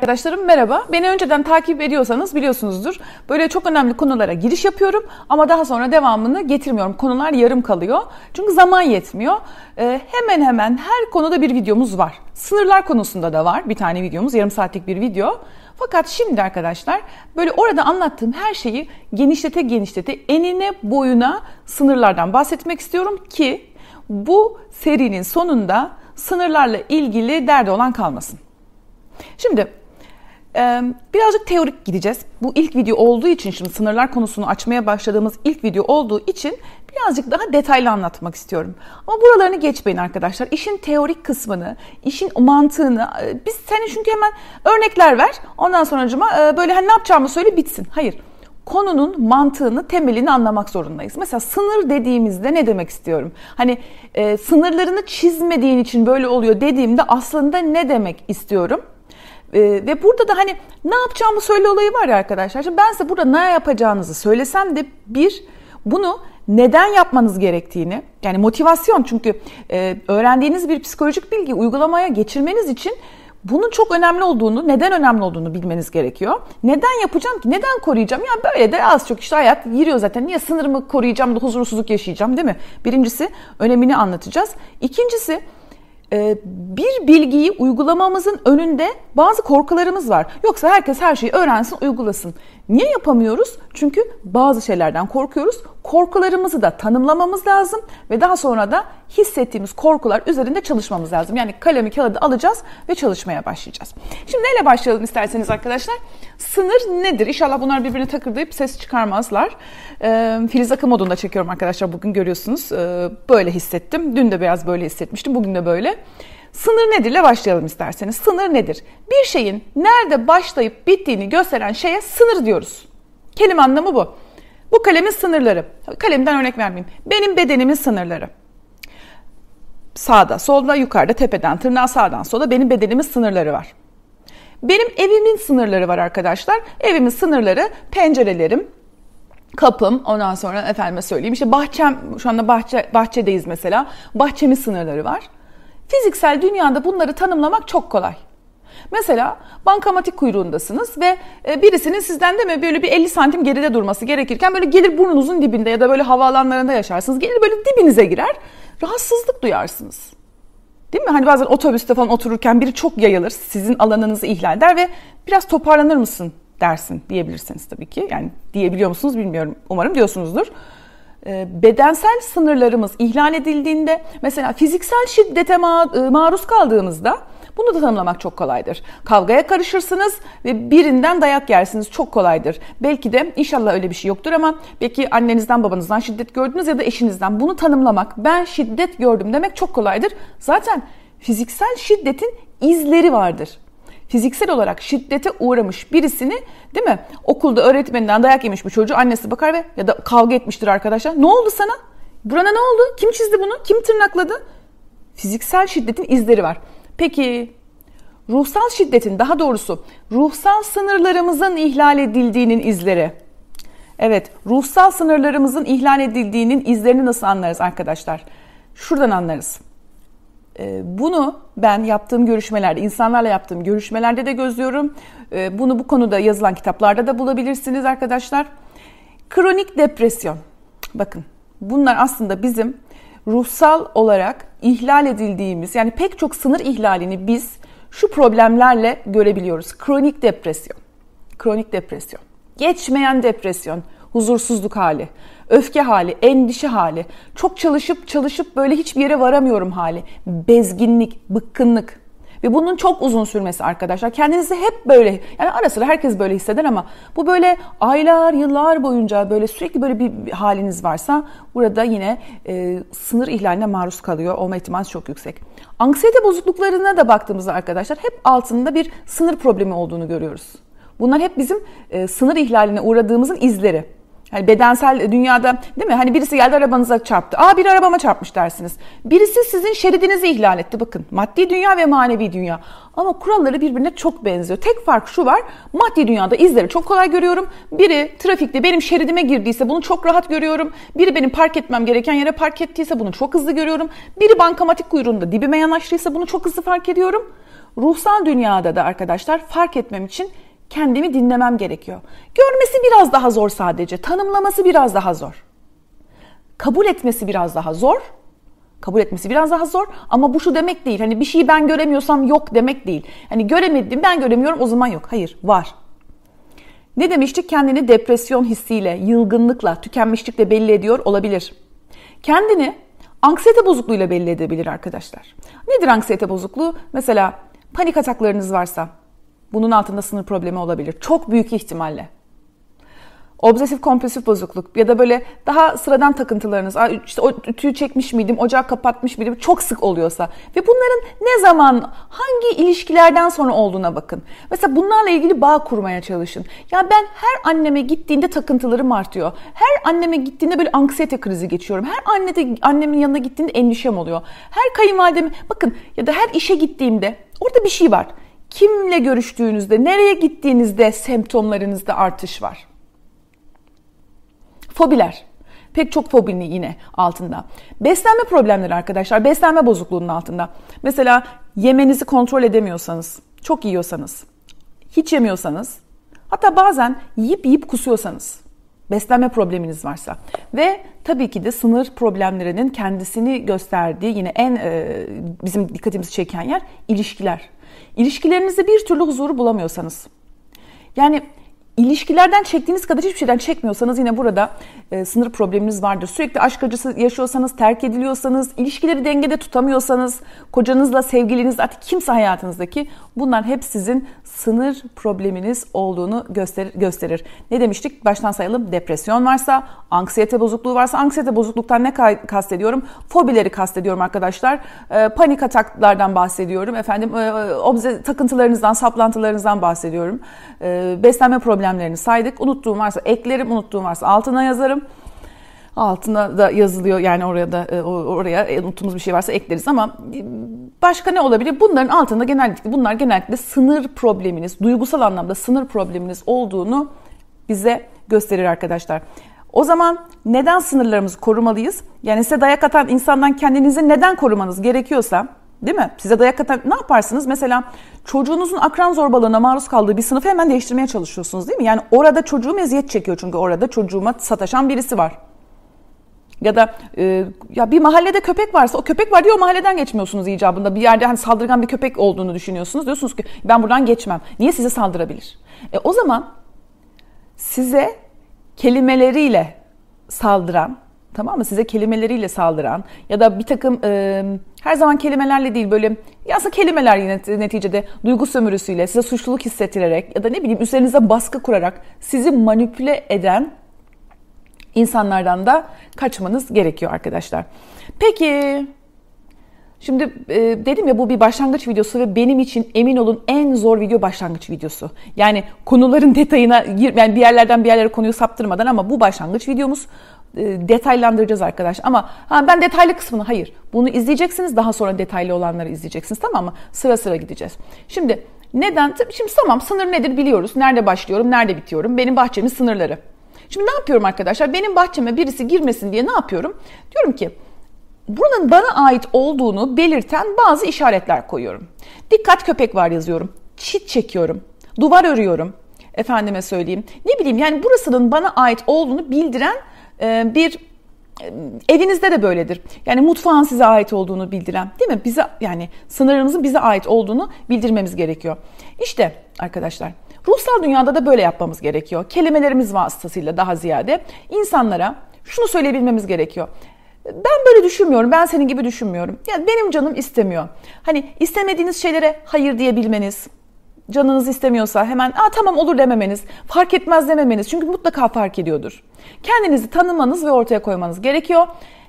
Arkadaşlarım merhaba. Beni önceden takip ediyorsanız biliyorsunuzdur. Böyle çok önemli konulara giriş yapıyorum ama daha sonra devamını getirmiyorum. Konular yarım kalıyor. Çünkü zaman yetmiyor. Hemen hemen her konuda bir videomuz var. Sınırlar konusunda da var bir tane videomuz. Yarım saatlik bir video. Fakat şimdi arkadaşlar böyle orada anlattığım her şeyi genişlete genişlete enine boyuna sınırlardan bahsetmek istiyorum ki bu serinin sonunda sınırlarla ilgili derdi olan kalmasın. Şimdi birazcık teorik gideceğiz. Bu ilk video olduğu için, şimdi sınırlar konusunu açmaya başladığımız ilk video olduğu için birazcık daha detaylı anlatmak istiyorum. Ama buralarını geçmeyin arkadaşlar. İşin teorik kısmını, işin mantığını, biz senin çünkü hemen örnekler ver. Ondan sonracıma böyle hani ne yapacağımı söyle bitsin. Hayır. Konunun mantığını, temelini anlamak zorundayız. Mesela sınır dediğimizde ne demek istiyorum? Hani sınırlarını çizmediğin için böyle oluyor dediğimde aslında ne demek istiyorum? Ve burada da hani ne yapacağımı söyle olayı var ya arkadaşlar. Şimdi ben size burada ne yapacağınızı söylesem de bir, bunu neden yapmanız gerektiğini, yani motivasyon, çünkü öğrendiğiniz bir psikolojik bilgiyi uygulamaya geçirmeniz için bunun çok önemli olduğunu, neden önemli olduğunu bilmeniz gerekiyor. Neden yapacağım ki? Neden koruyacağım? Ya böyle de az çok işte hayat giriyor zaten. Niye sınırımı koruyacağım da huzursuzluk yaşayacağım, değil mi? Birincisi, önemini anlatacağız. İkincisi, bir bilgiyi uygulamamızın önünde bazı korkularımız var. Yoksa herkes her şeyi öğrensin, uygulasın. Niye yapamıyoruz? Çünkü bazı şeylerden korkuyoruz. Korkularımızı da tanımlamamız lazım ve daha sonra da hissettiğimiz korkular üzerinde çalışmamız lazım. Yani kalemi kağıdı alacağız ve çalışmaya başlayacağız. Şimdi neyle başlayalım isterseniz arkadaşlar? Sınır nedir? İnşallah bunlar birbirine takırdayıp ses çıkarmazlar. Filiz akım modunda çekiyorum arkadaşlar, bugün görüyorsunuz. Böyle hissettim. Dün de biraz böyle hissetmiştim. Bugün de böyle. Sınır nedirle başlayalım isterseniz. Sınır nedir? Bir şeyin nerede başlayıp bittiğini gösteren şeye sınır diyoruz. Kelime anlamı bu. Bu kalemin sınırları. Kalemden örnek vermeyeyim. Benim bedenimin sınırları. Sağda, solda, yukarıda, tepeden, tırnağa, sağdan, sola benim bedenimin sınırları var. Benim evimin sınırları var arkadaşlar. Evimin sınırları pencerelerim, kapım, ondan sonra efendime söyleyeyim. İşte bahçem, şu anda bahçedeyiz mesela. Bahçemin sınırları var. Fiziksel dünyada bunları tanımlamak çok kolay. Mesela bankamatik kuyruğundasınız ve birisinin sizden de mi böyle bir 50 santim geride durması gerekirken böyle gelir burnunuzun dibinde ya da böyle havaalanlarında yaşarsınız. Gelir böyle dibinize girer, rahatsızlık duyarsınız. Değil mi? Hani bazen otobüste falan otururken biri çok yayılır, sizin alanınızı ihlal eder ve biraz toparlanır mısın dersin diyebilirsiniz tabii ki. Yani diyebiliyor musunuz bilmiyorum, umarım diyorsunuzdur. Bedensel sınırlarımız ihlal edildiğinde, mesela fiziksel şiddete maruz kaldığımızda bunu da tanımlamak çok kolaydır. Kavgaya karışırsınız ve birinden dayak yersiniz, çok kolaydır. Belki de inşallah öyle bir şey yoktur ama belki annenizden babanızdan şiddet gördünüz ya da eşinizden. Bunu tanımlamak, ben şiddet gördüm demek çok kolaydır. Zaten fiziksel şiddetin izleri vardır. Fiziksel olarak şiddete uğramış birisini, değil mi? Okulda öğretmeninden dayak yemiş bir çocuğu annesi bakar ve ya da kavga etmiştir arkadaşlar. Ne oldu sana? Burana ne oldu? Kim çizdi bunu? Kim tırnakladı? Fiziksel şiddetin izleri var. Peki ruhsal şiddetin, daha doğrusu ruhsal sınırlarımızın ihlal edildiğinin izleri. Evet, ruhsal sınırlarımızın ihlal edildiğinin izlerini nasıl anlarız arkadaşlar? Şuradan anlarız. Bunu ben yaptığım görüşmelerde, insanlarla yaptığım görüşmelerde de gözlüyorum. Bunu bu konuda yazılan kitaplarda da bulabilirsiniz arkadaşlar. Kronik depresyon. Bakın, bunlar aslında bizim ruhsal olarak ihlal edildiğimiz, yani pek çok sınır ihlalini biz şu problemlerle görebiliyoruz. Kronik depresyon. Kronik depresyon. Geçmeyen depresyon. Huzursuzluk hali, öfke hali, endişe hali, çok çalışıp böyle hiçbir yere varamıyorum hali, bezginlik, bıkkınlık ve bunun çok uzun sürmesi arkadaşlar. Kendinizi hep böyle, yani ara sıra herkes böyle hisseder ama bu böyle aylar, yıllar boyunca böyle sürekli böyle bir haliniz varsa burada yine sınır ihlaline maruz kalıyor olma ihtimali çok yüksek. Anksiyete bozukluklarına da baktığımızda arkadaşlar hep altında bir sınır problemi olduğunu görüyoruz. Bunlar hep bizim sınır ihlaline uğradığımızın izleri. Yani bedensel dünyada, değil mi? Hani birisi geldi arabanıza çarptı. Aa, biri arabama çarpmış dersiniz. Birisi sizin şeridinizi ihlal etti. Bakın, maddi dünya ve manevi dünya. Ama kuralları birbirine çok benziyor. Tek fark şu var. Maddi dünyada izleri çok kolay görüyorum. Biri trafikte benim şeridime girdiyse bunu çok rahat görüyorum. Biri benim park etmem gereken yere park ettiyse bunu çok hızlı görüyorum. Biri bankamatik kuyruğunda dibime yanaştıysa bunu çok hızlı fark ediyorum. Ruhsal dünyada da arkadaşlar fark etmem için kendimi dinlemem gerekiyor. Görmesi biraz daha zor sadece. Tanımlaması biraz daha zor. Kabul etmesi biraz daha zor. Kabul etmesi biraz daha zor ama bu şu demek değil. Hani bir şeyi ben göremiyorsam yok demek değil. Hani göremedim, ben göremiyorum o zaman yok. Hayır, var. Ne demiştik? Kendini depresyon hissiyle, yılgınlıkla, tükenmişlikle belli ediyor olabilir. Kendini anksiyete bozukluğuyla belli edebilir arkadaşlar. Nedir anksiyete bozukluğu? Mesela panik ataklarınız varsa bunun altında sınır problemi olabilir. Çok büyük ihtimalle. Obsesif kompulsif bozukluk ya da böyle daha sıradan takıntılarınız, işte o ütüyü çekmiş miydim, ocağı kapatmış mıydım çok sık oluyorsa ve bunların ne zaman, hangi ilişkilerden sonra olduğuna bakın. Mesela bunlarla ilgili bağ kurmaya çalışın. Ya ben her anneme gittiğimde takıntılarım artıyor. Her anneme gittiğimde böyle anksiyete krizi geçiyorum. Her annemin yanına gittiğimde endişem oluyor. Her kayınvalidemi, bakın ya da her işe gittiğimde orada bir şey var. Kimle görüştüğünüzde, nereye gittiğinizde semptomlarınızda artış var. Fobiler. Pek çok fobinin yine altında. Beslenme problemleri arkadaşlar. Beslenme bozukluğunun altında. Mesela yemenizi kontrol edemiyorsanız, çok yiyorsanız, hiç yemiyorsanız, hatta bazen yiyip kusuyorsanız, beslenme probleminiz varsa ve tabii ki de sınır problemlerinin kendisini gösterdiği yine en bizim dikkatimizi çeken yer ilişkiler. İlişkilerinizde bir türlü huzuru bulamıyorsanız, yani İlişkilerden çektiğiniz kadar hiçbir şeyden çekmiyorsanız yine burada sınır probleminiz vardır. Sürekli aşk acısı yaşıyorsanız, terk ediliyorsanız, ilişkileri dengede tutamıyorsanız, kocanızla, sevgilinizle, artık kimse hayatınızdaki, bunlar hep sizin sınır probleminiz olduğunu gösterir. Ne demiştik? Baştan sayalım. Depresyon varsa, anksiyete bozukluğu varsa, anksiyete bozukluktan ne kastediyorum? Fobileri kastediyorum arkadaşlar. Panik ataklardan bahsediyorum. Takıntılarınızdan, saplantılarınızdan bahsediyorum. Beslenme problemleri saydık. Unuttuğum varsa eklerim, unuttuğum varsa altına yazarım. Altına da yazılıyor yani oraya unuttuğumuz bir şey varsa ekleriz ama başka ne olabilir? Bunların altında genellikle sınır probleminiz, duygusal anlamda sınır probleminiz olduğunu bize gösterir arkadaşlar. O zaman neden sınırlarımızı korumalıyız? Yani size dayak atan insandan kendinizi neden korumanız gerekiyorsa, değil mi? Size dayak atan ne yaparsınız? Mesela çocuğunuzun akran zorbalığına maruz kaldığı bir sınıfı hemen değiştirmeye çalışıyorsunuz, değil mi? Yani orada çocuğum eziyet çekiyor çünkü orada çocuğuma sataşan birisi var. Ya da ya bir mahallede köpek varsa o köpek var diye o mahalleden geçmiyorsunuz icabında. Bir yerde hani saldırgan bir köpek olduğunu düşünüyorsunuz. Diyorsunuz ki ben buradan geçmem. Niye? Size saldırabilir. O zaman size kelimeleriyle saldıran, tamam mı? Size kelimeleriyle saldıran ya da bir takım her zaman kelimelerle değil böyle ya aslında kelimeler yine neticede duygu sömürüsüyle size suçluluk hissettirerek ya da ne bileyim üzerinize baskı kurarak sizi manipüle eden insanlardan da kaçmanız gerekiyor arkadaşlar. Peki şimdi dedim ya bu bir başlangıç videosu ve benim için emin olun en zor video başlangıç videosu. Yani konuların detayına yani bir yerlerden bir yerlere konuyu saptırmadan ama bu başlangıç videomuz. Detaylandıracağız arkadaşlar ama ben detaylı kısmını hayır bunu izleyeceksiniz daha sonra detaylı olanları izleyeceksiniz tamam mı? Sıra sıra gideceğiz. Şimdi neden? Şimdi tamam sınır nedir biliyoruz. Nerede başlıyorum? Nerede bitiyorum? Benim bahçemin sınırları. Şimdi ne yapıyorum arkadaşlar? Benim bahçeme birisi girmesin diye ne yapıyorum? Diyorum ki bunun bana ait olduğunu belirten bazı işaretler koyuyorum. Dikkat köpek var yazıyorum. Çit çekiyorum. Duvar örüyorum. Efendime söyleyeyim. Ne bileyim yani burasının bana ait olduğunu bildiren bir evinizde de böyledir. Yani mutfağın size ait olduğunu bildiren, değil mi? Bize yani sınırlarımızın bize ait olduğunu bildirmemiz gerekiyor. İşte arkadaşlar, ruhsal dünyada da böyle yapmamız gerekiyor. Kelimelerimiz vasıtasıyla daha ziyade insanlara şunu söyleyebilmemiz gerekiyor. Ben böyle düşünmüyorum. Ben senin gibi düşünmüyorum. Yani benim canım istemiyor. Hani istemediğiniz şeylere hayır diyebilmeniz. Canınız istemiyorsa hemen tamam olur dememeniz, fark etmez dememeniz çünkü mutlaka fark ediyordur. Kendinizi tanımanız ve ortaya koymanız gerekiyor.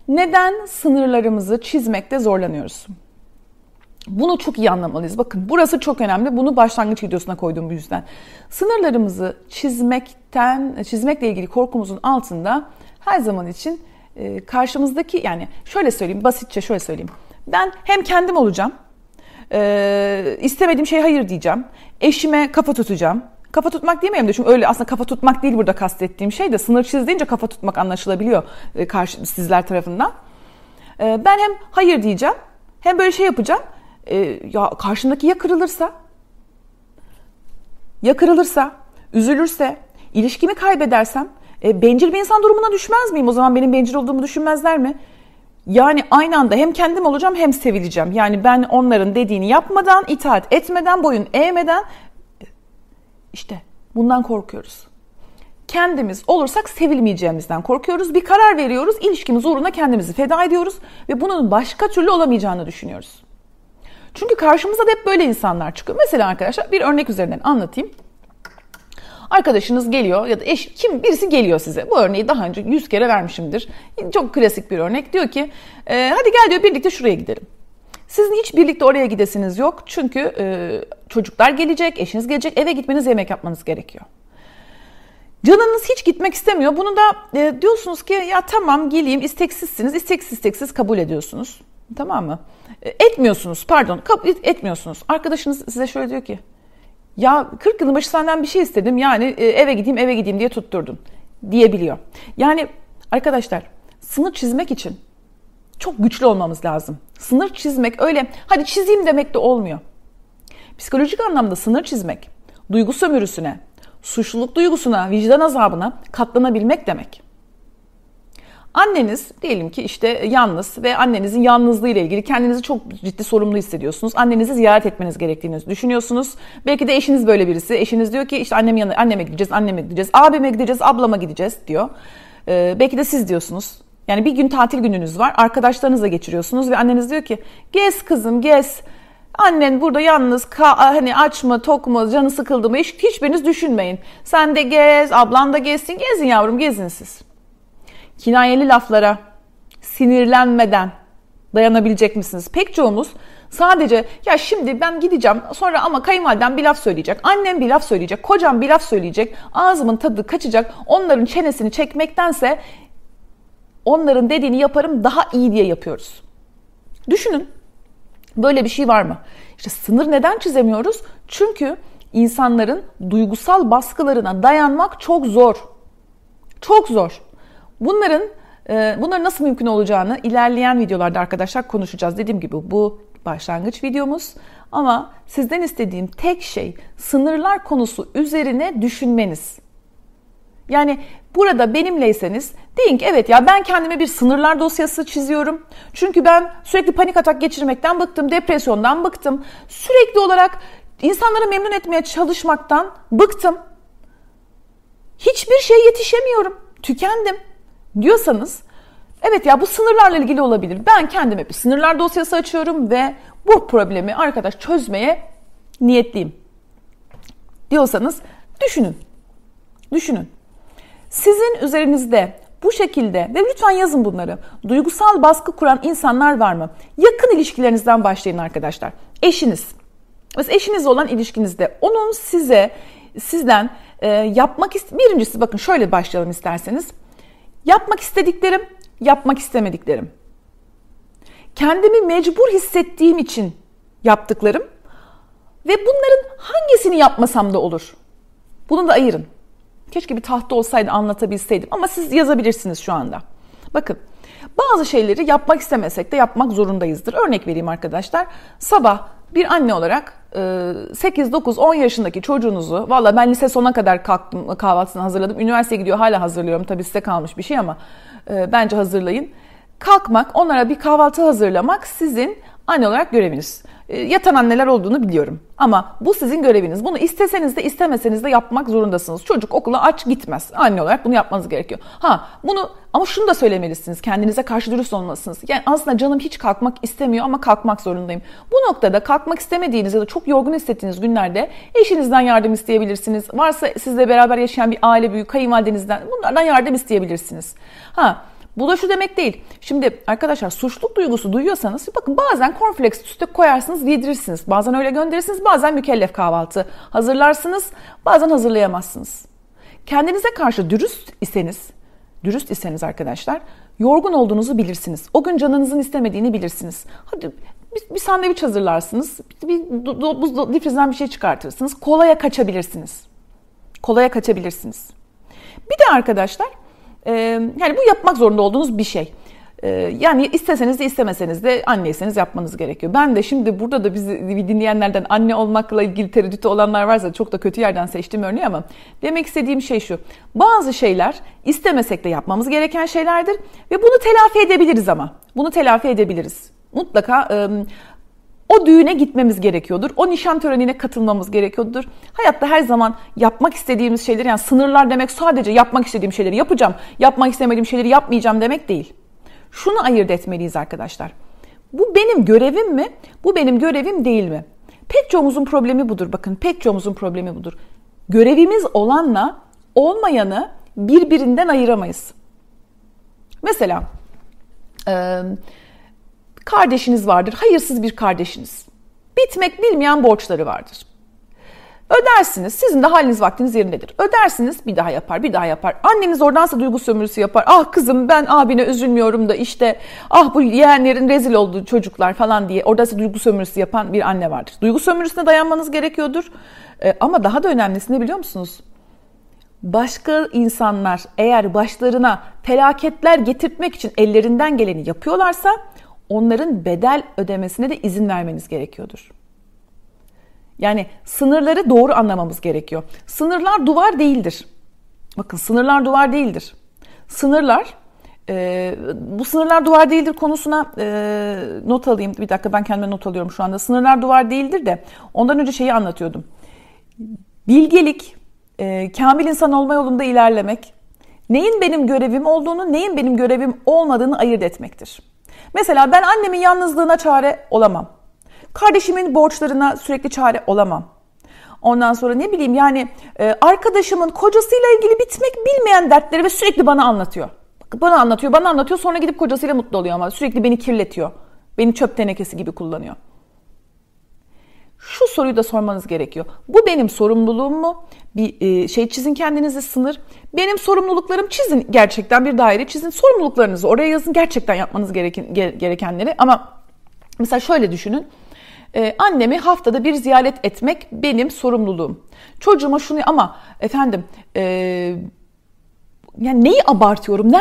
Neden sınırlarımızı çizmekte zorlanıyoruz? Bunu çok iyi anlamalıyız. Bakın burası çok önemli. Bunu başlangıç videosuna koyduğum bu yüzden. Sınırlarımızı çizmekle ilgili korkumuzun altında her zaman için karşımızdaki yani şöyle söyleyeyim basitçe şöyle söyleyeyim. Ben hem kendim olacağım. İstemediğim şeye hayır diyeceğim. Eşime kafa tutacağım. Kafa tutmak diyemeyim de çünkü öyle aslında kafa tutmak değil burada kastettiğim şey de sınır çizdiğince kafa tutmak anlaşılabiliyor sizler tarafından. Ben hem hayır diyeceğim hem böyle şey yapacağım. ya karşındaki ya kırılırsa, üzülürse, ilişkimi kaybedersem bencil bir insan durumuna düşmez miyim? O zaman benim bencil olduğumu düşünmezler mi? Yani aynı anda hem kendim olacağım hem sevileceğim. Yani ben onların dediğini yapmadan, itaat etmeden, boyun eğmeden, işte bundan korkuyoruz. Kendimiz olursak sevilmeyeceğimizden korkuyoruz. Bir karar veriyoruz, ilişkimiz uğruna kendimizi feda ediyoruz ve bunun başka türlü olamayacağını düşünüyoruz. Çünkü karşımıza da hep böyle insanlar çıkıyor. Mesela arkadaşlar bir örnek üzerinden anlatayım. Arkadaşınız geliyor ya da eş, birisi geliyor size. Bu örneği daha önce 100 kere vermişimdir. Çok klasik bir örnek. Diyor ki hadi gel diyor, birlikte şuraya gidelim. Sizin hiç birlikte oraya gidesiniz yok. Çünkü çocuklar gelecek, eşiniz gelecek, eve gitmeniz, yemek yapmanız gerekiyor. Canınız hiç gitmek istemiyor. Bunu da diyorsunuz ki ya tamam geleyim, isteksizsiniz, isteksiz kabul ediyorsunuz. Tamam mı? Etmiyorsunuz. Arkadaşınız size şöyle diyor ki, ya 40 yılın başı senden bir şey istedim, yani eve gideyim diye tutturdun diyebiliyor. Yani arkadaşlar sınır çizmek için çok güçlü olmamız lazım. Sınır çizmek öyle hadi çizeyim demek de olmuyor. Psikolojik anlamda sınır çizmek duygu sömürüsüne, suçluluk duygusuna, vicdan azabına katlanabilmek demek. Anneniz diyelim ki işte yalnız ve annenizin yalnızlığı ile ilgili kendinizi çok ciddi sorumlu hissediyorsunuz. Annenizi ziyaret etmeniz gerektiğini düşünüyorsunuz. Belki de eşiniz böyle birisi. Eşiniz diyor ki işte anneme gideceğiz, abime gideceğiz, ablama gideceğiz diyor. Belki de siz diyorsunuz. Yani bir gün tatil gününüz var. Arkadaşlarınızla geçiriyorsunuz ve anneniz diyor ki gez kızım gez. Annen burada yalnız, hani aç mı, tok mu, canı sıkıldı mı, hiçbiriniz düşünmeyin. Sen de gez, ablan da gezsin, gezin yavrum, gezin siz. Kinayeli laflara sinirlenmeden dayanabilecek misiniz? Pek çoğumuz sadece ya şimdi ben gideceğim sonra ama kayınvalidem bir laf söyleyecek, annem bir laf söyleyecek, kocam bir laf söyleyecek, ağzımın tadı kaçacak, onların çenesini çekmektense onların dediğini yaparım daha iyi diye yapıyoruz. Düşünün, böyle bir şey var mı? İşte sınır neden çizemiyoruz? Çünkü insanların duygusal baskılarına dayanmak çok zor. Çok zor. Bunların nasıl mümkün olacağını ilerleyen videolarda arkadaşlar konuşacağız. Dediğim gibi bu başlangıç videomuz. Ama sizden istediğim tek şey sınırlar konusu üzerine düşünmeniz. Yani burada benimleyseniz deyin ki evet ya ben kendime bir sınırlar dosyası çiziyorum. Çünkü ben sürekli panik atak geçirmekten bıktım, depresyondan bıktım. Sürekli olarak insanları memnun etmeye çalışmaktan bıktım. Hiçbir şeye yetişemiyorum, tükendim diyorsanız evet ya bu sınırlarla ilgili olabilir. Ben kendime bir sınırlar dosyası açıyorum ve bu problemi arkadaş çözmeye niyetliyim diyorsanız düşünün. Sizin üzerinizde bu şekilde ve lütfen yazın bunları. Duygusal baskı kuran insanlar var mı? Yakın ilişkilerinizden başlayın arkadaşlar. Eşiniz. Mesela eşinizle olan ilişkinizde onun sizden yapmak birincisi bakın şöyle başlayalım isterseniz. Yapmak istediklerim, yapmak istemediklerim. Kendimi mecbur hissettiğim için yaptıklarım ve bunların hangisini yapmasam da olur. Bunu da ayırın. Keşke bir tahta olsaydı anlatabilseydim ama siz yazabilirsiniz şu anda. Bakın bazı şeyleri yapmak istemesek de yapmak zorundayızdır. Örnek vereyim arkadaşlar. Sabah bir anne olarak 8, 9, 10 yaşındaki çocuğunuzu valla ben lise sona kadar kalktım, kahvaltısını hazırladım. Üniversiteye gidiyor hala hazırlıyorum. Tabii size kalmış bir şey ama bence hazırlayın. Kalkmak, onlara bir kahvaltı hazırlamak sizin anne olarak göreviniz. Yatan anneler olduğunu biliyorum. Ama bu sizin göreviniz. Bunu isteseniz de istemeseniz de yapmak zorundasınız. Çocuk okula aç gitmez. Anne olarak bunu yapmanız gerekiyor. Ama şunu da söylemelisiniz. Kendinize karşı dürüst olmalısınız. Yani aslında canım hiç kalkmak istemiyor ama kalkmak zorundayım. Bu noktada kalkmak istemediğiniz ya da çok yorgun hissettiğiniz günlerde eşinizden yardım isteyebilirsiniz. Varsa sizle beraber yaşayan bir aile büyüğü, kayınvalidenizden bunlardan yardım isteyebilirsiniz. Bu da şu demek değil. Şimdi arkadaşlar suçluluk duygusu duyuyorsanız bakın bazen cornflakes üstüne koyarsınız, yedirirsiniz. Bazen öyle gönderirsiniz, bazen mükellef kahvaltı hazırlarsınız, bazen hazırlayamazsınız. Kendinize karşı dürüst iseniz arkadaşlar yorgun olduğunuzu bilirsiniz. O gün canınızın istemediğini bilirsiniz. Hadi bir sandviç hazırlarsınız, bir difrizden bir şey çıkartırsınız. Kolaya kaçabilirsiniz. Bir de arkadaşlar yani bu yapmak zorunda olduğunuz bir şey. Yani isteseniz de istemeseniz de anneyseniz yapmanız gerekiyor. Ben de şimdi burada da bizi dinleyenlerden anne olmakla ilgili tereddütü olanlar varsa çok da kötü yerden seçtiğim örneği ama demek istediğim şey şu. Bazı şeyler istemesek de yapmamız gereken şeylerdir ve bunu telafi edebiliriz ama. Bunu telafi edebiliriz. Mutlaka o düğüne gitmemiz gerekiyordur. O nişan törenine katılmamız gerekiyordur. Hayatta her zaman yapmak istediğimiz şeyleri, yani sınırlar demek sadece yapmak istediğim şeyleri yapacağım, yapmak istemediğim şeyleri yapmayacağım demek değil. Şunu ayırt etmeliyiz arkadaşlar. Bu benim görevim mi? Bu benim görevim değil mi? Pek çoğumuzun problemi budur. Bakın pek çoğumuzun problemi budur. Görevimiz olanla olmayanı birbirinden ayıramayız. Mesela kardeşiniz vardır. Hayırsız bir kardeşiniz. Bitmek bilmeyen borçları vardır. Ödersiniz. Sizin de haliniz vaktiniz yerindedir. Ödersiniz. Bir daha yapar, bir daha yapar. Anneniz oradansa duygu sömürüsü yapar. Ah kızım ben abine üzülmüyorum da işte ah bu yeğenlerin rezil olduğu çocuklar falan diye oradansa duygu sömürüsü yapan bir anne vardır. Duygu sömürüsüne dayanmanız gerekiyordur. Ama daha da önemlisi ne biliyor musunuz? Başka insanlar eğer başlarına felaketler getirtmek için ellerinden geleni yapıyorlarsa onların bedel ödemesine de izin vermeniz gerekiyordur. Yani sınırları doğru anlamamız gerekiyor. Sınırlar duvar değildir. Bakın sınırlar duvar değildir. Bu sınırlar duvar değildir konusuna not alayım. Bir dakika ben kendime not alıyorum şu anda. Sınırlar duvar değildir de ondan önce şeyi anlatıyordum. Bilgelik, kamil insan olma yolunda ilerlemek, neyin benim görevim olduğunu, neyin benim görevim olmadığını ayırt etmektir. Mesela ben annemin yalnızlığına çare olamam. Kardeşimin borçlarına sürekli çare olamam. Ondan sonra ne bileyim yani arkadaşımın kocasıyla ilgili bitmek bilmeyen dertleri ve sürekli bana anlatıyor. Bana anlatıyor sonra gidip kocasıyla mutlu oluyor ama sürekli beni kirletiyor. Beni çöp tenekesi gibi kullanıyor. Şu soruyu da sormanız gerekiyor. Bu benim sorumluluğum mu? Bir şey çizin kendinize sınır. Benim sorumluluklarım çizin gerçekten bir daire çizin. Sorumluluklarınızı oraya yazın gerçekten yapmanız gerekenleri ama mesela şöyle düşünün. Annemi haftada bir ziyaret etmek benim sorumluluğum. Çocuğuma şunu ama efendim yani neyi abartıyorum?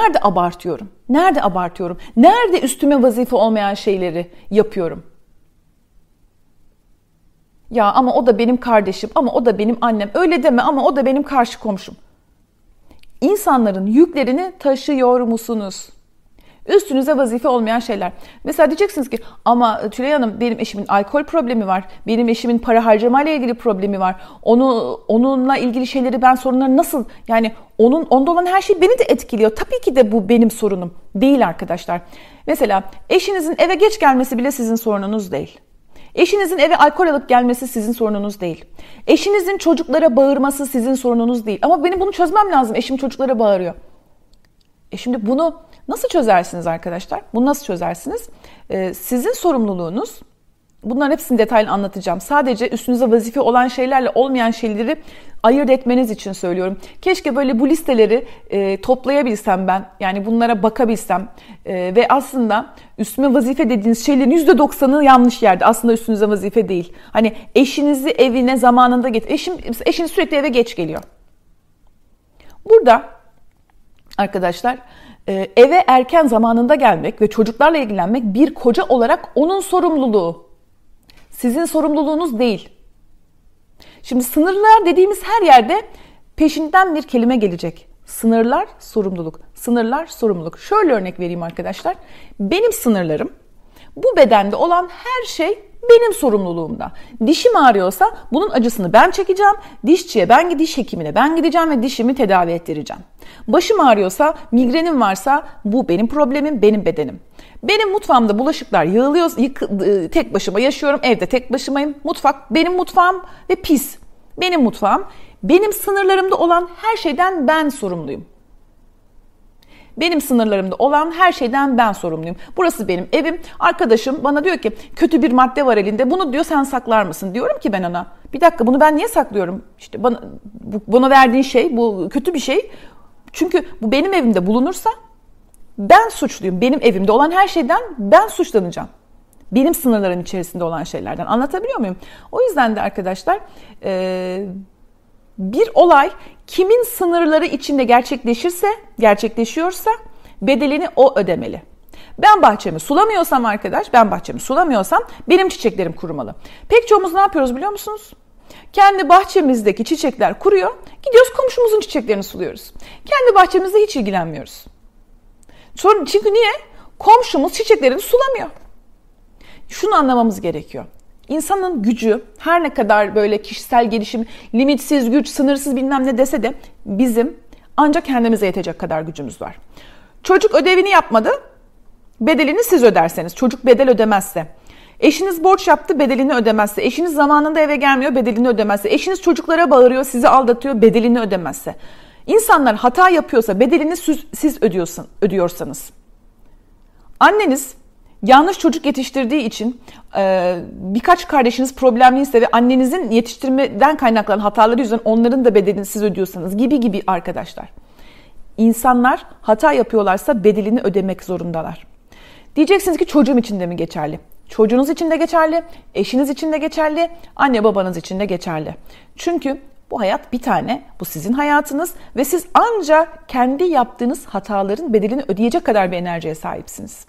Nerede abartıyorum? Nerede üstüme vazife olmayan şeyleri yapıyorum? Ya ama o da benim kardeşim, ama o da benim annem. Öyle deme ama o da benim karşı komşum. İnsanların yüklerini taşıyor musunuz? Üstünüze vazife olmayan şeyler. Mesela diyeceksiniz ki ama Tülay Hanım benim eşimin alkol problemi var. Benim eşimin para harcamayla ilgili problemi var. Onunla ilgili şeyleri ben sorunları nasıl yani onda olan her şey beni de etkiliyor. Tabii ki de bu benim sorunum değil arkadaşlar. Mesela eşinizin eve geç gelmesi bile sizin sorununuz değil. Eşinizin eve alkol alıp gelmesi sizin sorununuz değil. Eşinizin çocuklara bağırması sizin sorununuz değil. Ama benim bunu çözmem lazım. Eşim çocuklara bağırıyor. Şimdi bunu nasıl çözersiniz arkadaşlar? Bunu nasıl çözersiniz? Sizin sorumluluğunuz, bunların hepsini detaylı anlatacağım. Sadece üstünüze vazife olan şeylerle olmayan şeyleri ayırt etmeniz için söylüyorum. Keşke böyle bu listeleri toplayabilsem ben, yani bunlara bakabilsem ve aslında üstüme vazife dediğiniz şeylerin %90'ı yanlış yerde. Aslında üstünüze vazife değil. Hani eşinizi evine zamanında getir. Eşiniz sürekli eve geç geliyor. Burada arkadaşlar eve erken zamanında gelmek ve çocuklarla ilgilenmek bir koca olarak onun sorumluluğu. Sizin sorumluluğunuz değil. Şimdi sınırlar dediğimiz her yerde peşinden bir kelime gelecek. Sınırlar, sorumluluk. Sınırlar, sorumluluk. Şöyle örnek vereyim arkadaşlar. Benim sınırlarım, bu bedende olan her şey benim sorumluluğumda. Dişim ağrıyorsa bunun acısını ben çekeceğim. Diş hekimine ben gideceğim ve dişimi tedavi ettireceğim. Başım ağrıyorsa, migrenim varsa bu benim problemim, benim bedenim. Benim mutfağımda bulaşıklar yığılıyor, tek başıma yaşıyorum, evde tek başımayım. Mutfak benim mutfağım ve pis. Benim mutfağım, benim sınırlarımda olan her şeyden ben sorumluyum. Benim sınırlarımda olan her şeyden ben sorumluyum. Burası benim evim. Arkadaşım bana diyor ki kötü bir madde var elinde. Bunu diyor sen saklar mısın? Diyorum ki ben ona. Bir dakika bunu ben niye saklıyorum? İşte bana verdiğin şey bu kötü bir şey. Çünkü bu benim evimde bulunursa ben suçluyum. Benim evimde olan her şeyden ben suçlanacağım. Benim sınırlarım içerisinde olan şeylerden. Anlatabiliyor muyum? O yüzden de arkadaşlar bir olay kimin sınırları içinde gerçekleşiyorsa bedelini o ödemeli. Ben bahçemi sulamıyorsam arkadaş, benim çiçeklerim kurumalı. Pek çoğumuz ne yapıyoruz biliyor musunuz? Kendi bahçemizdeki çiçekler kuruyor. Gidiyoruz komşumuzun çiçeklerini suluyoruz. Kendi bahçemizde hiç ilgilenmiyoruz. Çünkü niye? Komşumuz çiçeklerini sulamıyor. Şunu anlamamız gerekiyor. İnsanın gücü her ne kadar böyle kişisel gelişim, limitsiz güç, sınırsız bilmem ne dese de bizim ancak kendimize yetecek kadar gücümüz var. Çocuk ödevini yapmadı, bedelini siz öderseniz, çocuk bedel ödemezse. Eşiniz borç yaptı, bedelini ödemezse. Eşiniz zamanında eve gelmiyor, bedelini ödemezse. Eşiniz çocuklara bağırıyor, sizi aldatıyor, bedelini ödemezse. İnsanlar hata yapıyorsa bedelini siz ödüyorsanız. Anneniz yanlış çocuk yetiştirdiği için birkaç kardeşiniz problemliyse ve annenizin yetiştirmeden kaynaklanan hataları yüzünden onların da bedelini siz ödüyorsanız gibi arkadaşlar. İnsanlar hata yapıyorlarsa bedelini ödemek zorundalar. Diyeceksiniz ki çocuğum için de mi geçerli? Çocuğunuz için de geçerli, eşiniz için de geçerli, anne babanız için de geçerli. Çünkü bu hayat bir tane, bu sizin hayatınız ve siz ancak kendi yaptığınız hataların bedelini ödeyecek kadar bir enerjiye sahipsiniz.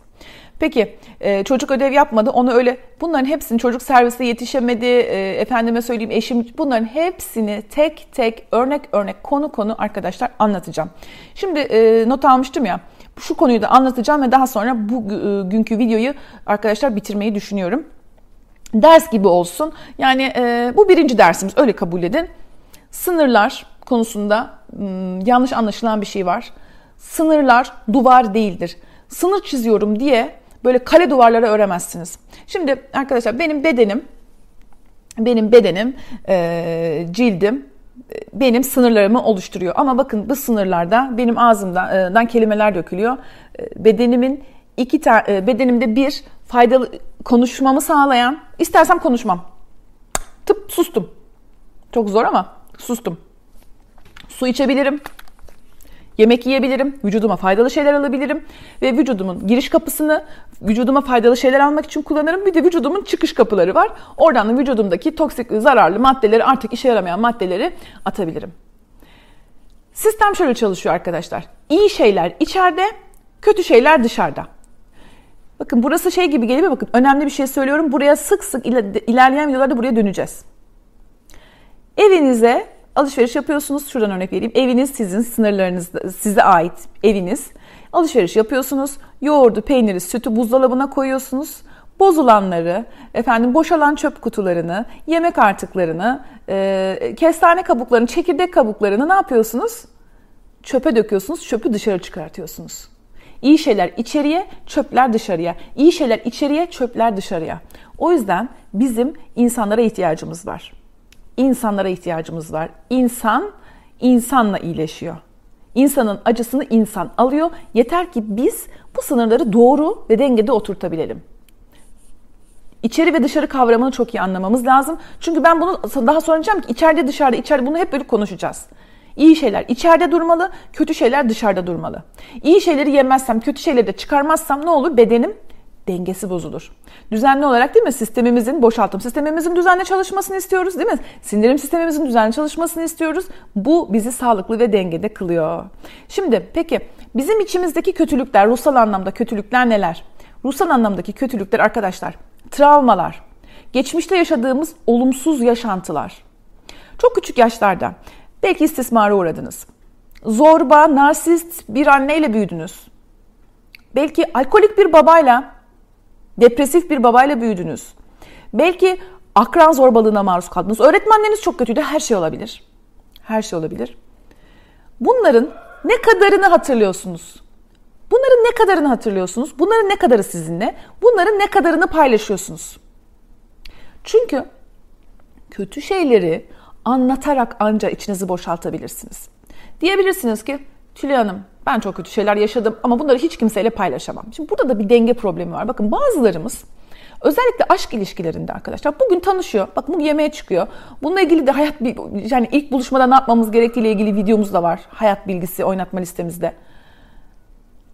Peki çocuk ödev yapmadı, onu öyle bunların hepsini çocuk serviste yetişemedi, efendime söyleyeyim eşim, bunların hepsini tek tek örnek konu arkadaşlar anlatacağım. Şimdi not almıştım ya, şu konuyu da anlatacağım ve daha sonra bugünkü videoyu arkadaşlar bitirmeyi düşünüyorum. Ders gibi olsun yani bu birinci dersimiz, öyle kabul edin. Sınırlar konusunda yanlış anlaşılan bir şey var. Sınırlar duvar değildir. Sınır çiziyorum diye böyle kale duvarlara öremezsiniz. Şimdi arkadaşlar benim bedenim, cildim benim sınırlarımı oluşturuyor. Ama bakın bu sınırlarda benim ağzımdan kelimeler dökülüyor. Bedenimde bir faydalı konuşmamı sağlayan, istersem konuşmam. Tıp sustum. Çok zor ama sustum. Su içebilirim. Yemek yiyebilirim, vücuduma faydalı şeyler alabilirim ve vücudumun giriş kapısını vücuduma faydalı şeyler almak için kullanırım. Bir de vücudumun çıkış kapıları var. Oradan da vücudumdaki toksik, zararlı maddeleri, artık işe yaramayan maddeleri atabilirim. Sistem şöyle çalışıyor arkadaşlar. İyi şeyler içeride, kötü şeyler dışarıda. Bakın burası şey gibi geliyor, bakın önemli bir şey söylüyorum. Buraya sık sık ilerleyen videolarda buraya döneceğiz. Evinize alışveriş yapıyorsunuz. Şuradan örnek vereyim. Eviniz sizin, sınırlarınız size ait eviniz. Alışveriş yapıyorsunuz. Yoğurdu, peyniri, sütü buzdolabına koyuyorsunuz. Bozulanları, boşalan çöp kutularını, yemek artıklarını, kestane kabuklarını, çekirdek kabuklarını ne yapıyorsunuz? Çöpe döküyorsunuz. Çöpü dışarı çıkartıyorsunuz. İyi şeyler içeriye, çöpler dışarıya. İyi şeyler içeriye, çöpler dışarıya. O yüzden bizim insanlara ihtiyacımız var. İnsanlara ihtiyacımız var. İnsan, insanla iyileşiyor. İnsanın acısını insan alıyor. Yeter ki biz bu sınırları doğru ve dengede oturtabilelim. İçeri ve dışarı kavramını çok iyi anlamamız lazım. Çünkü ben bunu daha sonra diyeceğim ki içeride dışarıda, içeride bunu hep böyle konuşacağız. İyi şeyler içeride durmalı, kötü şeyler dışarıda durmalı. İyi şeyleri yemezsem, kötü şeyleri de çıkarmazsam ne olur? Bedenim dengesi bozulur. Düzenli olarak değil mi? Sistemimizin, boşaltım sistemimizin düzenli çalışmasını istiyoruz değil mi? Sindirim sistemimizin düzenli çalışmasını istiyoruz. Bu bizi sağlıklı ve dengede kılıyor. Şimdi peki bizim içimizdeki kötülükler, ruhsal anlamda kötülükler neler? Ruhsal anlamdaki kötülükler arkadaşlar, travmalar, geçmişte yaşadığımız olumsuz yaşantılar. Çok küçük yaşlarda belki istismara uğradınız. Zorba, narsist bir anneyle büyüdünüz. Belki alkolik bir babayla, depresif bir babayla büyüdünüz. Belki akran zorbalığına maruz kaldınız. Öğretmenleriniz çok kötüydü. Her şey olabilir. Her şey olabilir. Bunların ne kadarını hatırlıyorsunuz? Bunların ne kadarını hatırlıyorsunuz? Bunların ne kadarı sizinle? Bunların ne kadarını paylaşıyorsunuz? Çünkü kötü şeyleri anlatarak ancak içinizi boşaltabilirsiniz. Diyebilirsiniz ki Tülay Hanım, ben çok kötü şeyler yaşadım ama bunları hiç kimseyle paylaşamam. Şimdi burada da bir denge problemi var. Bakın bazılarımız özellikle aşk ilişkilerinde arkadaşlar bugün tanışıyor. Bak bugün yemeğe çıkıyor. Bununla ilgili de yani ilk buluşmada ne yapmamız gerektiğiyle ilgili videomuz da var. Hayat bilgisi oynatma listemizde.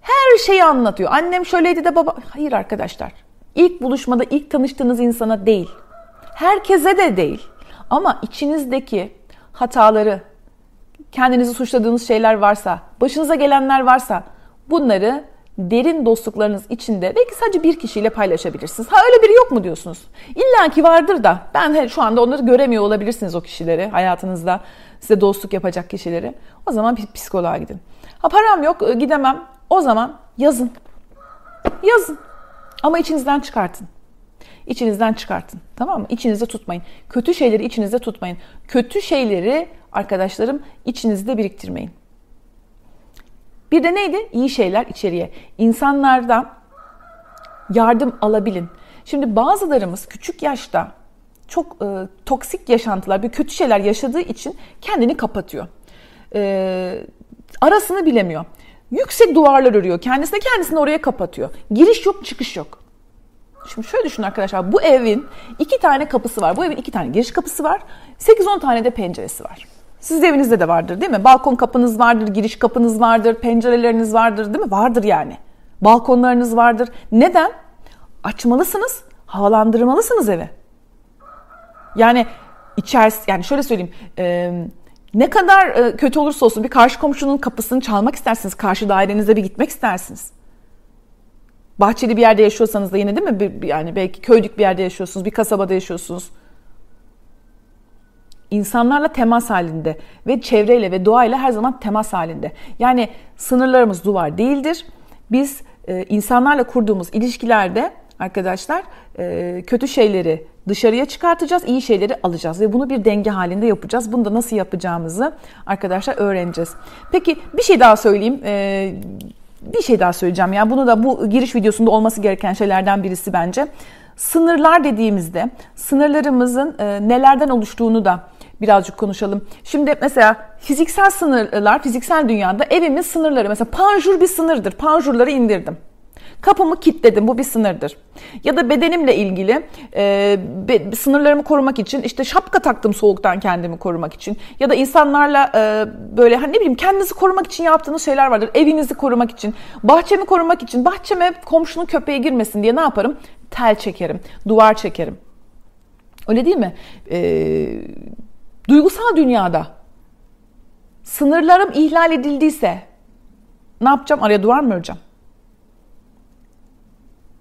Her şeyi anlatıyor. Annem şöyleydi de baba. Hayır arkadaşlar. İlk buluşmada ilk tanıştığınız insana değil. Herkese de değil. Ama içinizdeki hataları, kendinizi suçladığınız şeyler varsa, başınıza gelenler varsa bunları derin dostluklarınız içinde belki sadece bir kişiyle paylaşabilirsiniz. Ha öyle biri yok mu diyorsunuz? İlla ki vardır da ben şu anda onları göremiyor olabilirsiniz, o kişileri hayatınızda size dostluk yapacak kişileri. O zaman bir psikoloğa gidin. Ha param yok, gidemem. O zaman yazın. Yazın. Ama içinizden çıkartın. İçinizden çıkartın. Tamam mı? İçinizde tutmayın. Kötü şeyleri içinizde tutmayın. Kötü şeyleri arkadaşlarım içinizde biriktirmeyin. Bir de neydi? İyi şeyler içeriye. İnsanlardan yardım alabilin. Şimdi bazılarımız küçük yaşta çok toksik yaşantılar, bir kötü şeyler yaşadığı için kendini kapatıyor. Arasını bilemiyor. Yüksek duvarlar örüyor. Kendisini oraya kapatıyor. Giriş yok, çıkış yok. Şimdi şöyle düşünün arkadaşlar. Bu evin 2 tane kapısı var. Bu evin 2 tane giriş kapısı var. 8-10 tane de penceresi var. Sizin evinizde de vardır değil mi? Balkon kapınız vardır, giriş kapınız vardır, pencereleriniz vardır değil mi? Vardır yani. Balkonlarınız vardır. Neden? Açmalısınız, havalandırmalısınız evi. Yani içerisi, yani şöyle söyleyeyim. Ne kadar kötü olursa olsun bir karşı komşunun kapısını çalmak istersiniz. Karşı dairenize bir gitmek istersiniz. Bahçeli bir yerde yaşıyorsanız da yine değil mi? Yani belki köylük bir yerde yaşıyorsunuz, bir kasabada yaşıyorsunuz. İnsanlarla temas halinde ve çevreyle ve doğayla her zaman temas halinde. Yani sınırlarımız duvar değildir. Biz insanlarla kurduğumuz ilişkilerde arkadaşlar kötü şeyleri dışarıya çıkartacağız, iyi şeyleri alacağız ve bunu bir denge halinde yapacağız. Bunu da nasıl yapacağımızı arkadaşlar öğreneceğiz. Peki bir şey daha söyleyeyim. Bir şey daha söyleyeceğim. Yani bunu da bu giriş videosunda olması gereken şeylerden birisi bence. Sınırlar dediğimizde sınırlarımızın nelerden oluştuğunu da birazcık konuşalım. Şimdi mesela fiziksel sınırlar, fiziksel dünyada evimin sınırları. Mesela panjur bir sınırdır. Panjurları indirdim. Kapımı kilitledim. Bu bir sınırdır. Ya da bedenimle ilgili sınırlarımı korumak için işte şapka taktım soğuktan kendimi korumak için. Ya da insanlarla böyle hani ne bileyim kendinizi korumak için yaptığınız şeyler vardır. Evinizi korumak için, bahçemi korumak için. Bahçeme komşunun köpeği girmesin diye ne yaparım? Tel çekerim, duvar çekerim. Öyle değil mi? Duygusal dünyada sınırlarım ihlal edildiyse ne yapacağım? Araya duvar mı öreceğim?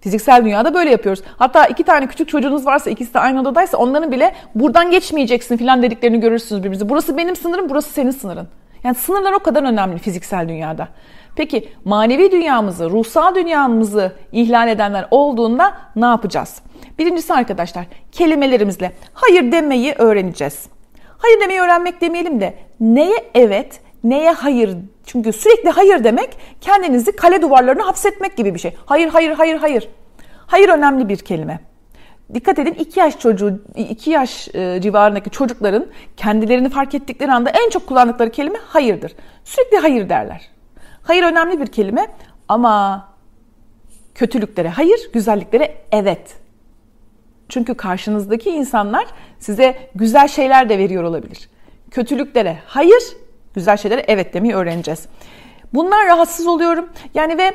Fiziksel dünyada böyle yapıyoruz. Hatta 2 tane küçük çocuğunuz varsa, ikisi de aynı odadaysa onların bile buradan geçmeyeceksin filan dediklerini görürsünüz birbirimize. Burası benim sınırım, burası senin sınırın. Yani sınırlar o kadar önemli fiziksel dünyada. Peki manevi dünyamızı, ruhsal dünyamızı ihlal edenler olduğunda ne yapacağız? Birincisi arkadaşlar, kelimelerimizle hayır demeyi öğreneceğiz. Hayır demeyi öğrenmek demeyelim de neye evet, neye hayır? Çünkü sürekli hayır demek kendinizi kale duvarlarına hapsetmek gibi bir şey. Hayır, hayır, hayır, hayır. Hayır önemli bir kelime. Dikkat edin 2 yaş civarındaki çocukların kendilerini fark ettikleri anda en çok kullandıkları kelime hayırdır. Sürekli hayır derler. Hayır önemli bir kelime ama kötülüklere hayır, güzelliklere evet. Çünkü karşınızdaki insanlar size güzel şeyler de veriyor olabilir. Kötülüklere hayır, güzel şeylere evet demeyi öğreneceğiz. Bunlar rahatsız oluyorum. Yani ve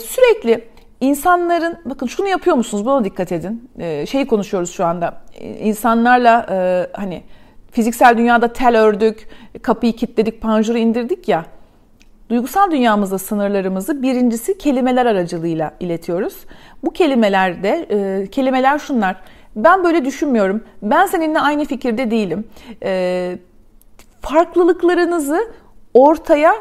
sürekli insanların, bakın şunu yapıyor musunuz? Buna dikkat edin. Şeyi konuşuyoruz şu anda. İnsanlarla hani fiziksel dünyada tel ördük, kapıyı kilitledik, panjuru indirdik ya. Duygusal dünyamızda sınırlarımızı birincisi kelimeler aracılığıyla iletiyoruz. Bu kelimelerde, kelimeler şunlar. Ben böyle düşünmüyorum. Ben seninle aynı fikirde değilim. Farklılıklarınızı ortaya,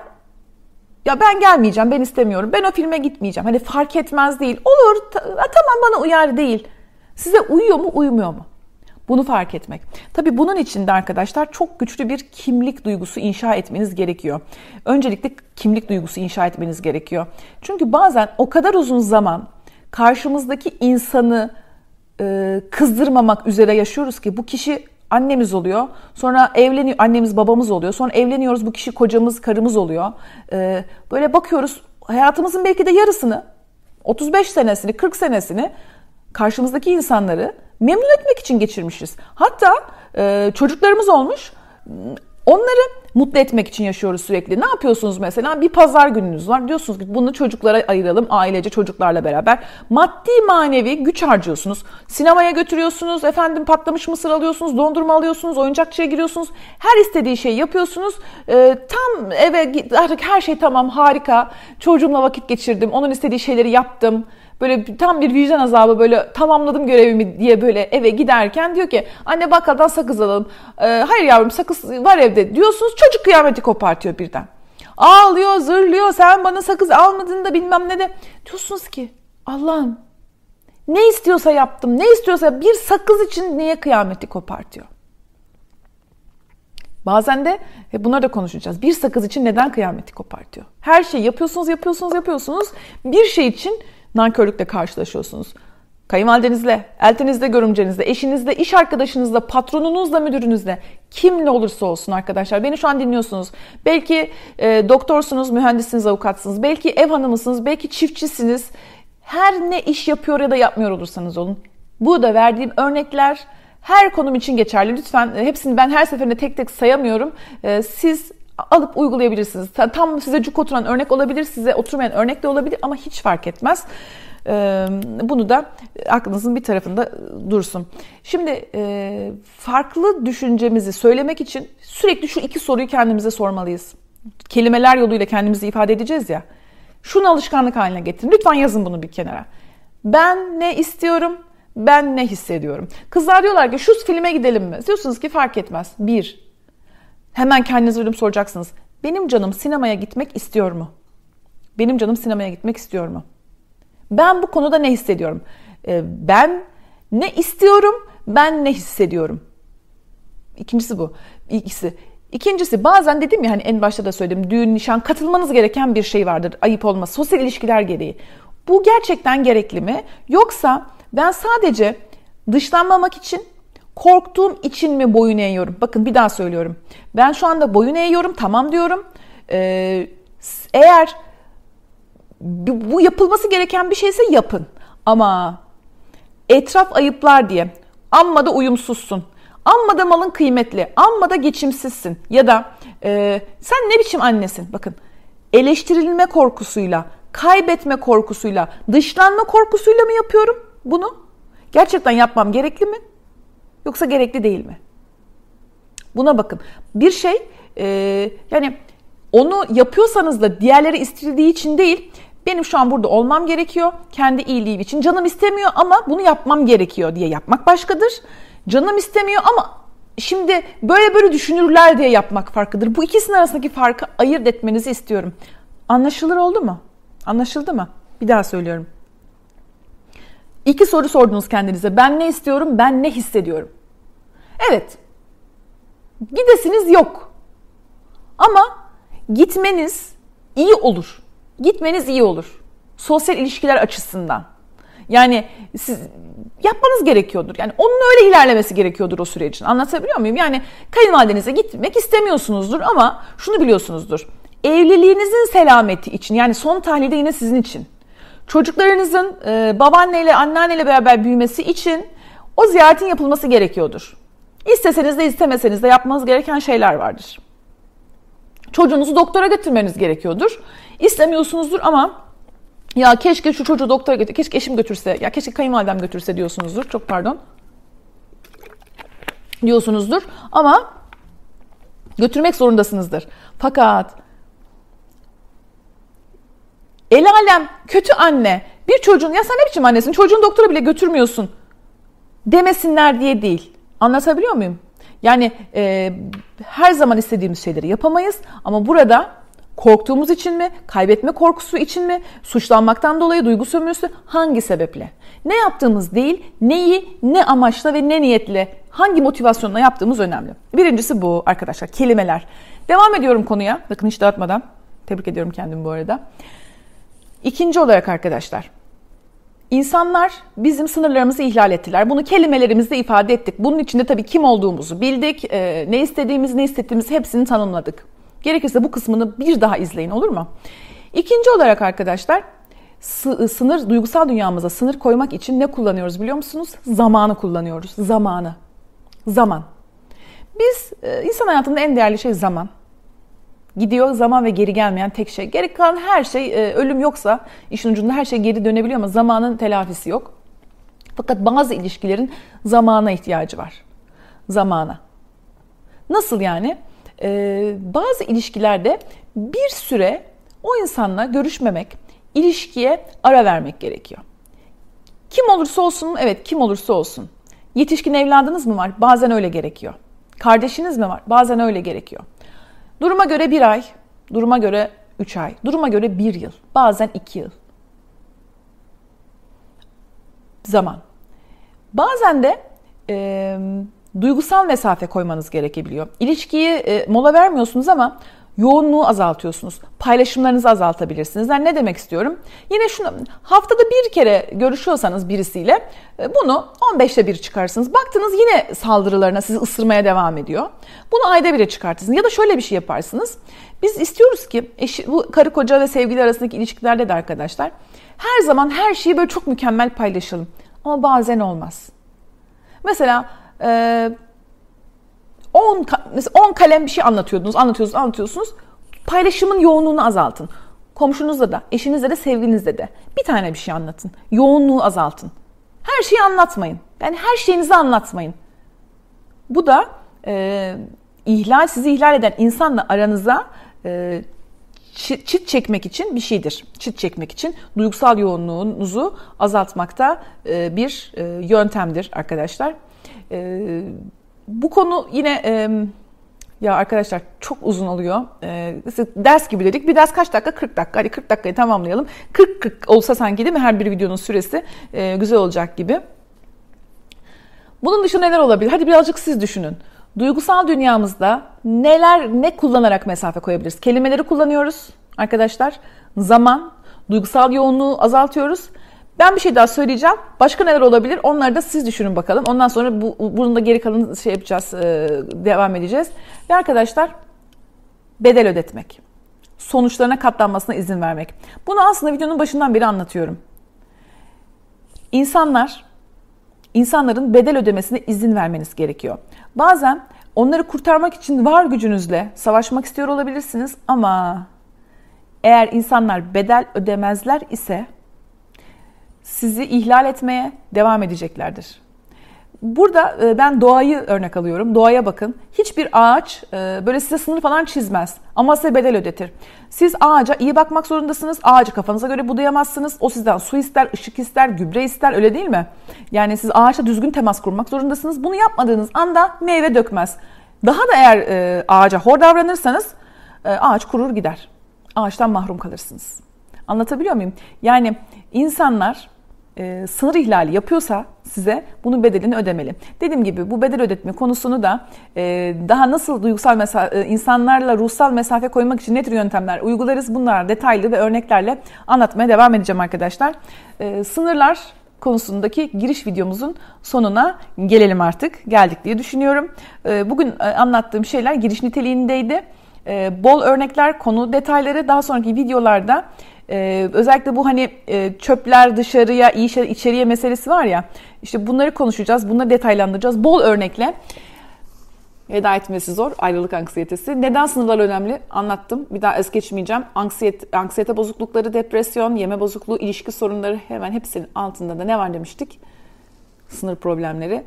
ya ben gelmeyeceğim, ben istemiyorum, ben o filme gitmeyeceğim. Hani fark etmez değil. Olur, tamam bana uyar değil. Size uyuyor mu, uymuyor mu? Bunu fark etmek. Tabii bunun için de arkadaşlar çok güçlü bir kimlik duygusu inşa etmeniz gerekiyor. Öncelikle kimlik duygusu inşa etmeniz gerekiyor. Çünkü bazen o kadar uzun zaman karşımızdaki insanı kızdırmamak üzere yaşıyoruz ki bu kişi annemiz oluyor. Sonra evleniyor, annemiz babamız oluyor. Sonra evleniyoruz, bu kişi kocamız, karımız oluyor. Böyle bakıyoruz hayatımızın belki de yarısını, 35 senesini, 40 senesini karşımızdaki insanları memnun etmek için geçirmişiz. Hatta çocuklarımız olmuş, Onları mutlu etmek için yaşıyoruz sürekli. Ne yapıyorsunuz mesela? Bir pazar gününüz var. Diyorsunuz ki bunu çocuklara ayıralım. Ailece çocuklarla beraber. Maddi manevi güç harcıyorsunuz. Sinemaya götürüyorsunuz. Efendim patlamış mısır alıyorsunuz. Dondurma alıyorsunuz. Oyuncakçıya giriyorsunuz. Her istediği şeyi yapıyorsunuz. Tam eve artık her şey tamam harika. Çocuğumla vakit geçirdim. Onun istediği şeyleri yaptım. Böyle tam bir vicdan azabı, böyle tamamladım görevimi diye böyle eve giderken diyor ki anne bakkaldan sakız alalım. Hayır yavrum sakız var evde diyorsunuz, çocuk kıyameti kopartıyor birden. Ağlıyor, zırlıyor, sen bana sakız almadın da bilmem ne de. Diyorsunuz ki Allah'ım ne istiyorsa yaptım, ne istiyorsa bir sakız için niye kıyameti kopartıyor? Bazen de bunları da konuşacağız. Bir sakız için neden kıyameti kopartıyor? Her şeyi yapıyorsunuz. Bir şey için nankörlükle karşılaşıyorsunuz. Kayınvalidenizle, eltinizle, görümcenizle, eşinizle, iş arkadaşınızla, patronunuzla, müdürünüzle, kimle olursa olsun arkadaşlar. Beni şu an dinliyorsunuz. Belki doktorsunuz, mühendissiniz, avukatsınız. Belki ev hanımısınız, belki çiftçisiniz. Her ne iş yapıyor ya da yapmıyor olursanız olun. Bu da verdiğim örnekler her konum için geçerli. Lütfen hepsini ben her seferinde tek tek sayamıyorum. Siz alıp uygulayabilirsiniz. Tam size cuk oturan örnek olabilir, size oturmayan örnek de olabilir ama hiç fark etmez. Bunu da aklınızın bir tarafında dursun. Şimdi farklı düşüncemizi söylemek için sürekli şu iki soruyu kendimize sormalıyız. Kelimeler yoluyla kendimizi ifade edeceğiz ya. Şunu alışkanlık haline getirin. Lütfen yazın bunu bir kenara. Ben ne istiyorum? Ben ne hissediyorum? Kızlar diyorlar ki şu filme gidelim mi? Diyorsunuz ki fark etmez. Bir. Hemen kendinize dönüp soracaksınız. Benim canım sinemaya gitmek istiyor mu? Benim canım sinemaya gitmek istiyor mu? Ben bu konuda ne hissediyorum? Ben ne istiyorum? Ben ne hissediyorum? İkincisi bu. İkincisi bazen dedim ya hani en başta da söyledim. Düğün, nişan katılmanız gereken bir şey vardır. Ayıp olmaz. Sosyal ilişkiler gereği. Bu gerçekten gerekli mi? Yoksa ben sadece dışlanmamak için, korktuğum için mi boyun eğiyorum? Bakın bir daha söylüyorum. Ben şu anda boyun eğiyorum, tamam diyorum. Eğer bu yapılması gereken bir şeyse yapın. Ama etraf ayıplar diye, amma da uyumsuzsun, amma da malın kıymetli, amma da geçimsizsin ya da sen ne biçim annesin? Bakın eleştirilme korkusuyla, kaybetme korkusuyla, dışlanma korkusuyla mı yapıyorum bunu? Gerçekten yapmam gerekli mi? Yoksa gerekli değil mi? Buna bakın. Bir şey yani onu yapıyorsanız da diğerleri istediği için değil, benim şu an burada olmam gerekiyor. Kendi iyiliğim için. Canım istemiyor ama bunu yapmam gerekiyor diye yapmak başkadır. Canım istemiyor ama şimdi böyle düşünürler diye yapmak farklıdır. Bu ikisinin arasındaki farkı ayırt etmenizi istiyorum. Anlaşılır oldu mu? Anlaşıldı mı? Bir daha söylüyorum. İki soru sordunuz kendinize. Ben ne istiyorum, ben ne hissediyorum? Evet. Gidesiniz yok. Ama gitmeniz iyi olur. Gitmeniz iyi olur. Sosyal ilişkiler açısından. Yani siz yapmanız gerekiyordur. Yani onun öyle ilerlemesi gerekiyordur o sürecin. Anlatabiliyor muyum? Yani kayınvalidenize gitmek istemiyorsunuzdur ama şunu biliyorsunuzdur. Evliliğinizin selameti için, yani son tahlilde yine sizin için. Çocuklarınızın babaanneyle, anneanneyle beraber büyümesi için o ziyaretin yapılması gerekiyordur. İsteseniz de istemeseniz de yapmanız gereken şeyler vardır. Çocuğunuzu doktora götürmeniz gerekiyordur. İstemiyorsunuzdur ama ya keşke şu çocuğu doktora götür, keşke eşim götürse, ya keşke kayınvalidem götürse diyorsunuzdur. Çok pardon. Diyorsunuzdur ama götürmek zorundasınızdır. Fakat el alem kötü anne, bir çocuğun ya sen ne biçim annesin, çocuğun doktora bile götürmüyorsun demesinler diye değil. Anlatabiliyor muyum? Yani her zaman istediğimiz şeyleri yapamayız ama burada korktuğumuz için mi, kaybetme korkusu için mi, suçlanmaktan dolayı duygu sömürüsü, hangi sebeple? Ne yaptığımız değil, neyi, ne amaçla ve ne niyetle, hangi motivasyonla yaptığımız önemli. Birincisi bu arkadaşlar, kelimeler. Devam ediyorum konuya, bakın hiç dağıtmadan. Tebrik ediyorum kendimi bu arada. İkinci olarak arkadaşlar, insanlar bizim sınırlarımızı ihlal ettiler. Bunu kelimelerimizle ifade ettik. Bunun içinde tabii kim olduğumuzu bildik, ne istediğimiz, ne hissettiğimiz hepsini tanımladık. Gerekirse bu kısmını bir daha izleyin, olur mu? İkinci olarak arkadaşlar, sınır, duygusal dünyamıza sınır koymak için ne kullanıyoruz biliyor musunuz? Zamanı kullanıyoruz. Zaman. Biz insan hayatında en değerli şey zaman. Gidiyor zaman ve geri gelmeyen tek şey. Geri kalan her şey, ölüm yoksa işin ucunda her şey geri dönebiliyor ama zamanın telafisi yok. Fakat bazı ilişkilerin zamana ihtiyacı var. Zamana. Nasıl yani? Bazı ilişkilerde bir süre o insanla görüşmemek, ilişkiye ara vermek gerekiyor. Kim olursa olsun, evet kim olursa olsun. Yetişkin evladınız mı var? Bazen öyle gerekiyor. Kardeşiniz mi var? Bazen öyle gerekiyor. Duruma göre 1 ay, duruma göre 3 ay, duruma göre 1 yıl, bazen 2 yıl. Zaman. Bazen de duygusal mesafe koymanız gerekebiliyor. İlişkiyi mola vermiyorsunuz ama yoğunluğu azaltıyorsunuz. Paylaşımlarınızı azaltabilirsiniz. Yani ne demek istiyorum? Yine şunu, haftada 1 kere görüşüyorsanız birisiyle bunu 15'te 1 çıkarsınız. Baktınız yine saldırılarına, sizi ısırmaya devam ediyor. Bunu ayda 1'e çıkartırsınız. Ya da şöyle bir şey yaparsınız. Biz istiyoruz ki bu karı koca ve sevgili arasındaki ilişkilerde de arkadaşlar her zaman her şeyi böyle çok mükemmel paylaşalım. Ama bazen olmaz. Mesela 10 kalem bir şey anlatıyorsunuz. Paylaşımın yoğunluğunu azaltın. Komşunuzla da, eşinizle de, sevgilinizle de. Bir tane bir şey anlatın. Yoğunluğu azaltın. Her şeyi anlatmayın. Yani her şeyinizi anlatmayın. Bu da sizi ihlal eden insanla aranıza çit çekmek için bir şeydir. Çit çekmek için duygusal yoğunluğunuzu azaltmakta bir yöntemdir arkadaşlar. Bu konu yine ya arkadaşlar çok uzun oluyor. Ders gibi dedik. Bir ders kaç dakika? 40 dakika. Hadi 40 dakikayı tamamlayalım. 40 olsa sanki değil mi? Her bir videonun süresi güzel olacak gibi. Bunun dışında neler olabilir? Hadi birazcık siz düşünün. Duygusal dünyamızda ne kullanarak mesafe koyabiliriz? Kelimeleri kullanıyoruz arkadaşlar. Zaman, duygusal yoğunluğu azaltıyoruz. Ben bir şey daha söyleyeceğim. Başka neler olabilir? Onları da siz düşünün bakalım. Ondan sonra bunun da geri kalanı şey yapacağız, devam edeceğiz. Ve arkadaşlar bedel ödetmek. Sonuçlarına katlanmasına izin vermek. Bunu aslında videonun başından beri anlatıyorum. İnsanların bedel ödemesine izin vermeniz gerekiyor. Bazen onları kurtarmak için var gücünüzle savaşmak istiyor olabilirsiniz ama eğer insanlar bedel ödemezler ise sizi ihlal etmeye devam edeceklerdir. Burada ben doğayı örnek alıyorum. Doğaya bakın. Hiçbir ağaç böyle size sınır falan çizmez. Ama size bedel ödetir. Siz ağaca iyi bakmak zorundasınız. Ağacı kafanıza göre budayamazsınız. O sizden su ister, ışık ister, gübre ister, öyle değil mi? Yani siz ağaçla düzgün temas kurmak zorundasınız. Bunu yapmadığınız anda meyve dökmez. Daha da eğer ağaca hor davranırsanız ağaç kurur gider. Ağaçtan mahrum kalırsınız. Anlatabiliyor muyum? Yani insanlar sınır ihlali yapıyorsa size bunun bedelini ödemeli. Dediğim gibi bu bedel ödetme konusunu da daha nasıl duygusal insanlarla ruhsal mesafe koymak için ne tür yöntemler uygularız? Bunlar detaylı ve örneklerle anlatmaya devam edeceğim arkadaşlar. Sınırlar konusundaki giriş videomuzun sonuna gelelim artık. Geldik diye düşünüyorum. Bugün anlattığım şeyler giriş niteliğindeydi. Bol örnekler, konu detayları daha sonraki videolarda özellikle bu hani çöpler dışarıya, iyi şeyler içeriye meselesi var ya, işte bunları konuşacağız, bunları detaylandıracağız. Bol örnekle veda etmesi zor, ayrılık anksiyetesi. Neden sınırlar önemli? Anlattım. Bir daha es geçmeyeceğim. Anksiyete bozuklukları, depresyon, yeme bozukluğu, ilişki sorunları hemen hepsinin altında da ne var demiştik? Sınır problemleri.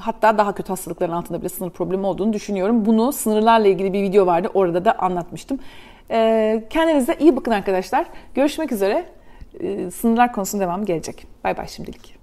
Hatta daha kötü hastalıkların altında bile sınır problemi olduğunu düşünüyorum. Bunu sınırlarla ilgili bir video vardı. Orada da anlatmıştım. Kendinize iyi bakın arkadaşlar. Görüşmek üzere. Sınırlar konusunun devamı gelecek. Bay bay şimdilik.